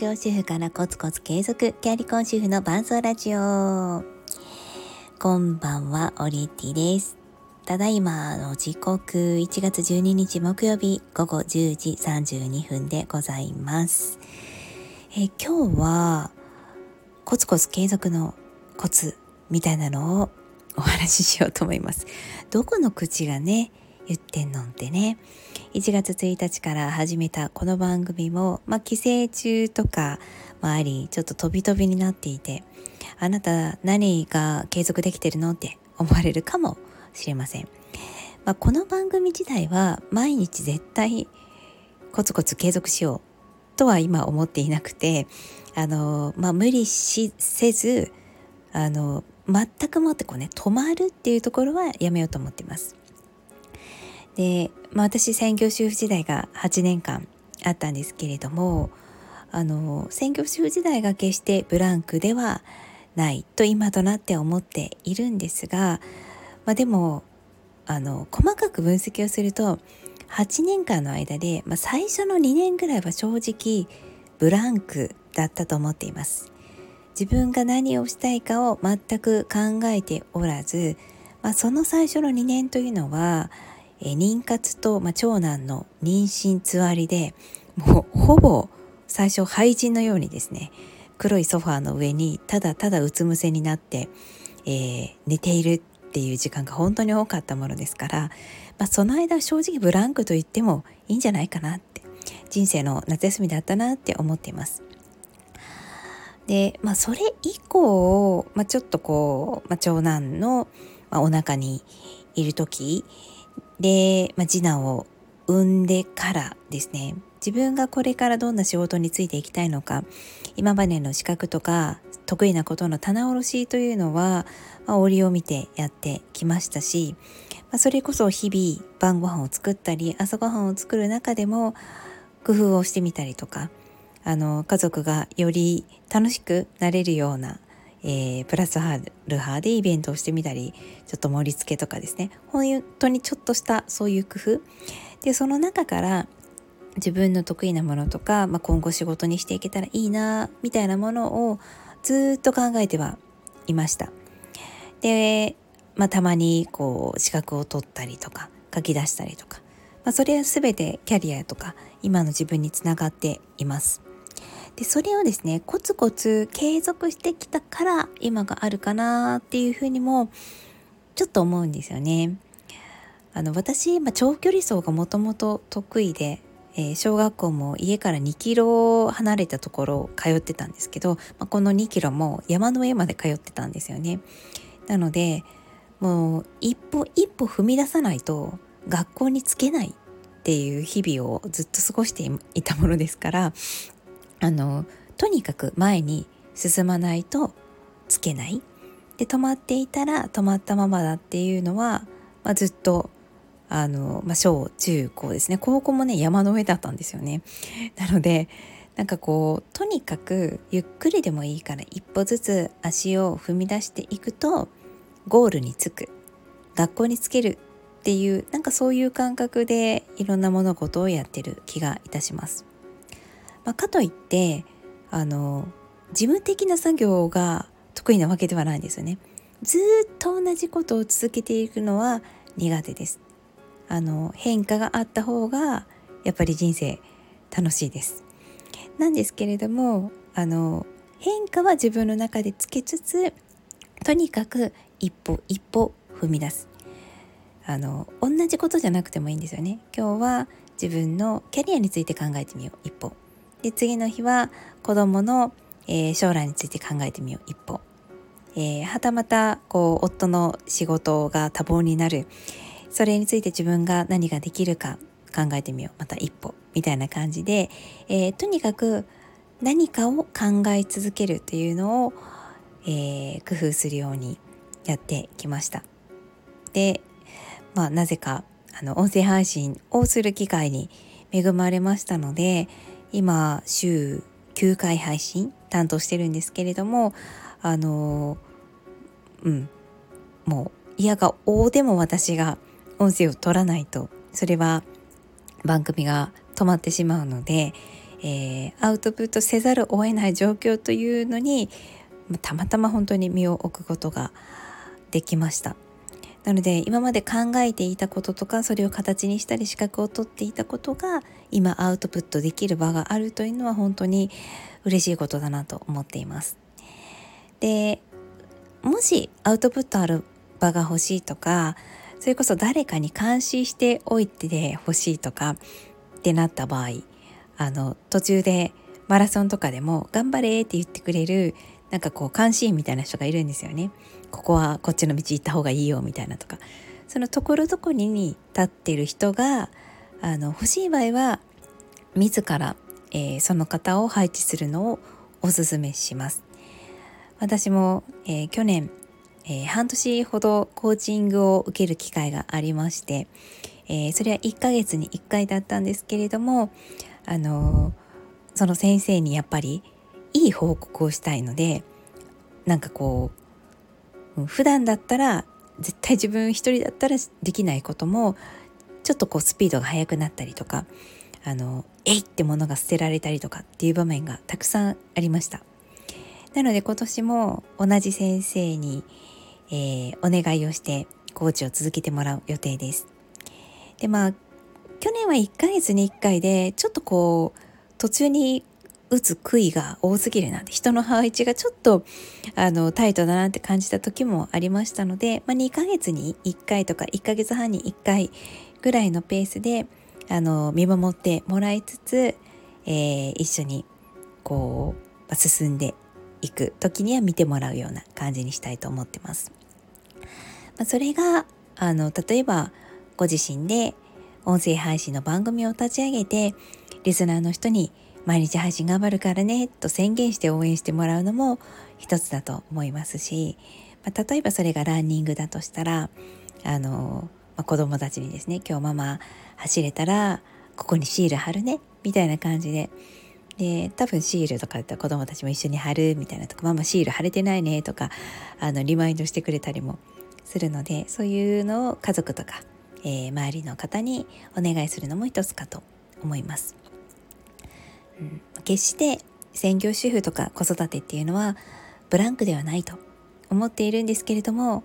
業主婦からコツコツ継続キャリコン主婦の伴走ラジオ、こんばんは、オリティです。ただいまの時刻1月12日木曜日午後10時32分でございます。今日はコツコツ継続のコツみたいなのをお話ししようと思います。どこの口がね言ってんのってね。1月1日から始めたこの番組も、帰省中とかもあり、ちょっと飛び飛びになっていて、あなた何が継続できてるのって思われるかもしれません。この番組自体は毎日絶対コツコツ継続しようとは今思っていなくて、無理しせず全くもって止まるっていうところはやめようと思っています。で、私専業主婦時代が8年間あったんですけれども、専業主婦時代が決してブランクではないと今となって思っているんですが、でも細かく分析をすると8年間の間で、最初の2年ぐらいは正直ブランクだったと思っています。自分が何をしたいかを全く考えておらず、その最初の2年というのは妊活と、長男の妊娠つわりで、もうほぼ最初廃人のようにですね、黒いソファーの上にただただうつむせになって、寝ているっていう時間が本当に多かったものですから、その間正直ブランクと言ってもいいんじゃないかなって、人生の夏休みだったなって思っています。で、それ以降、ちょっと長男の、お腹にいる時で、次男を産んでからですね、自分がこれからどんな仕事についていきたいのか、今までの資格とか得意なことの棚卸しというのは、折を見てやってきましたし、それこそ日々晩ご飯を作ったり朝ご飯を作る中でも工夫をしてみたりとか、家族がより楽しくなれるような、プラスアルファでイベントをしてみたり、ちょっと盛り付けとかですね、本当にちょっとしたそういう工夫で、その中から自分の得意なものとか、今後仕事にしていけたらいいなみたいなものをずっと考えてはいました。で、たまに資格を取ったりとか書き出したりとか、それは全てキャリアとか今の自分につながっています。で、それをですね、コツコツ継続してきたから今があるかなっていうふうにもちょっと思うんですよね。私、長距離走がもともと得意で、小学校も家から2キロ離れたところを通ってたんですけど、この2キロも山の上まで通ってたんですよね。なので、もう一歩一歩踏み出さないと学校につけないっていう日々をずっと過ごしていたものですから、とにかく前に進まないとつけないで、止まっていたら止まったままだっていうのは、ずっと小中高ですね、高校もね山の上だったんですよね。なのでとにかくゆっくりでもいいから一歩ずつ足を踏み出していくとゴールに着く、学校につけるっていう、そういう感覚でいろんな物事をやってる気がいたします。かといって事務的な作業が得意なわけではないんですよね。ずっと同じことを続けていくのは苦手です。変化があった方がやっぱり人生楽しいです。なんですけれども、変化は自分の中でつけつつ、とにかく一歩一歩踏み出す。同じことじゃなくてもいいんですよね。今日は自分のキャリアについて考えてみよう、一歩で、次の日は子供の、将来について考えてみよう、一歩、はたまた夫の仕事が多忙になる、それについて自分が何ができるか考えてみよう、また一歩みたいな感じで、とにかく何かを考え続けるっていうのを、工夫するようにやってきました。で、なぜか音声配信をする機会に恵まれましたので、今週9回配信担当してるんですけれども、もう嫌が応でも私が音声を取らないとそれは番組が止まってしまうので、アウトプットせざるを得ない状況というのにたまたま本当に身を置くことができました。なので今まで考えていたこととかそれを形にしたり資格を取っていたことが今アウトプットできる場があるというのは本当に嬉しいことだなと思っています。で、もしアウトプットある場が欲しいとかそれこそ誰かに監視しておいてほしいとかってなった場合途中でマラソンとかでも頑張れって言ってくれるなんかこう監視員みたいな人がいるんですよね。ここはこっちの道行った方がいいよみたいなとかそのところどころに立ってる人が欲しい場合は自ら、その方を配置するのをおすすめします。私も、去年、半年ほどコーチングを受ける機会がありまして、それは1ヶ月に1回だったんですけれどもその先生にやっぱりいい報告をしたいのでなんかこう普段だったら絶対自分一人だったらできないこともちょっとこうスピードが速くなったりとかえいってものが捨てられたりとかっていう場面がたくさんありました。なので今年も同じ先生に、お願いをしてコーチを続けてもらう予定です。で去年は1ヶ月に1回でちょっとこう途中に打つ杭が多すぎるなって人の配置がちょっとタイトだなって感じた時もありましたので、2ヶ月に1回とか1ヶ月半に1回ぐらいのペースで見守ってもらいつつ、一緒にこう進んでいく時には見てもらうような感じにしたいと思ってます。それが例えばご自身で音声配信の番組を立ち上げてリスナーの人に毎日配信頑張るからねと宣言して応援してもらうのも一つだと思いますし、例えばそれがランニングだとしたら子供たちにですね今日ママ走れたらここにシール貼るねみたいな感じで多分シールとかだったら子供たちも一緒に貼るみたいなとかママシール貼れてないねとかリマインドしてくれたりもするのでそういうのを家族とか、周りの方にお願いするのも一つかと思います。決して専業主婦とか子育てっていうのはブランクではないと思っているんですけれども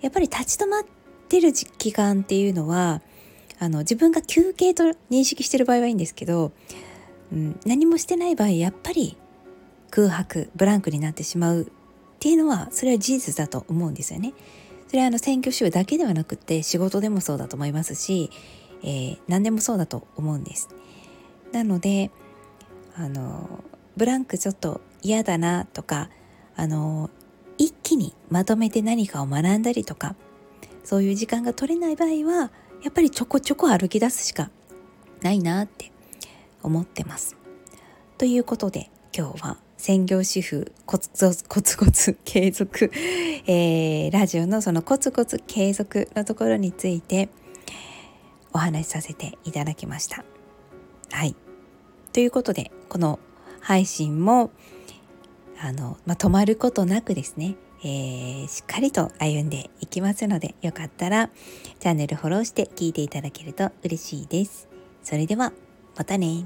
やっぱり立ち止まってる期間っていうのは自分が休憩と認識してる場合はいいんですけど、何もしてない場合やっぱり空白ブランクになってしまうっていうのはそれは事実だと思うんですよね。それは専業主婦だけではなくて仕事でもそうだと思いますし、何でもそうだと思うんです。なのでブランクちょっと嫌だなとか一気にまとめて何かを学んだりとかそういう時間が取れない場合はやっぱりちょこちょこ歩き出すしかないなって思ってます。ということで今日は専業主婦コツコツ継続、ラジオのそのコツコツ継続のところについてお話しさせていただきました。はいということでこの配信も止まることなくですね、しっかりと歩んでいきますのでよかったらチャンネルフォローして聞いていただけると嬉しいです。それではまたね。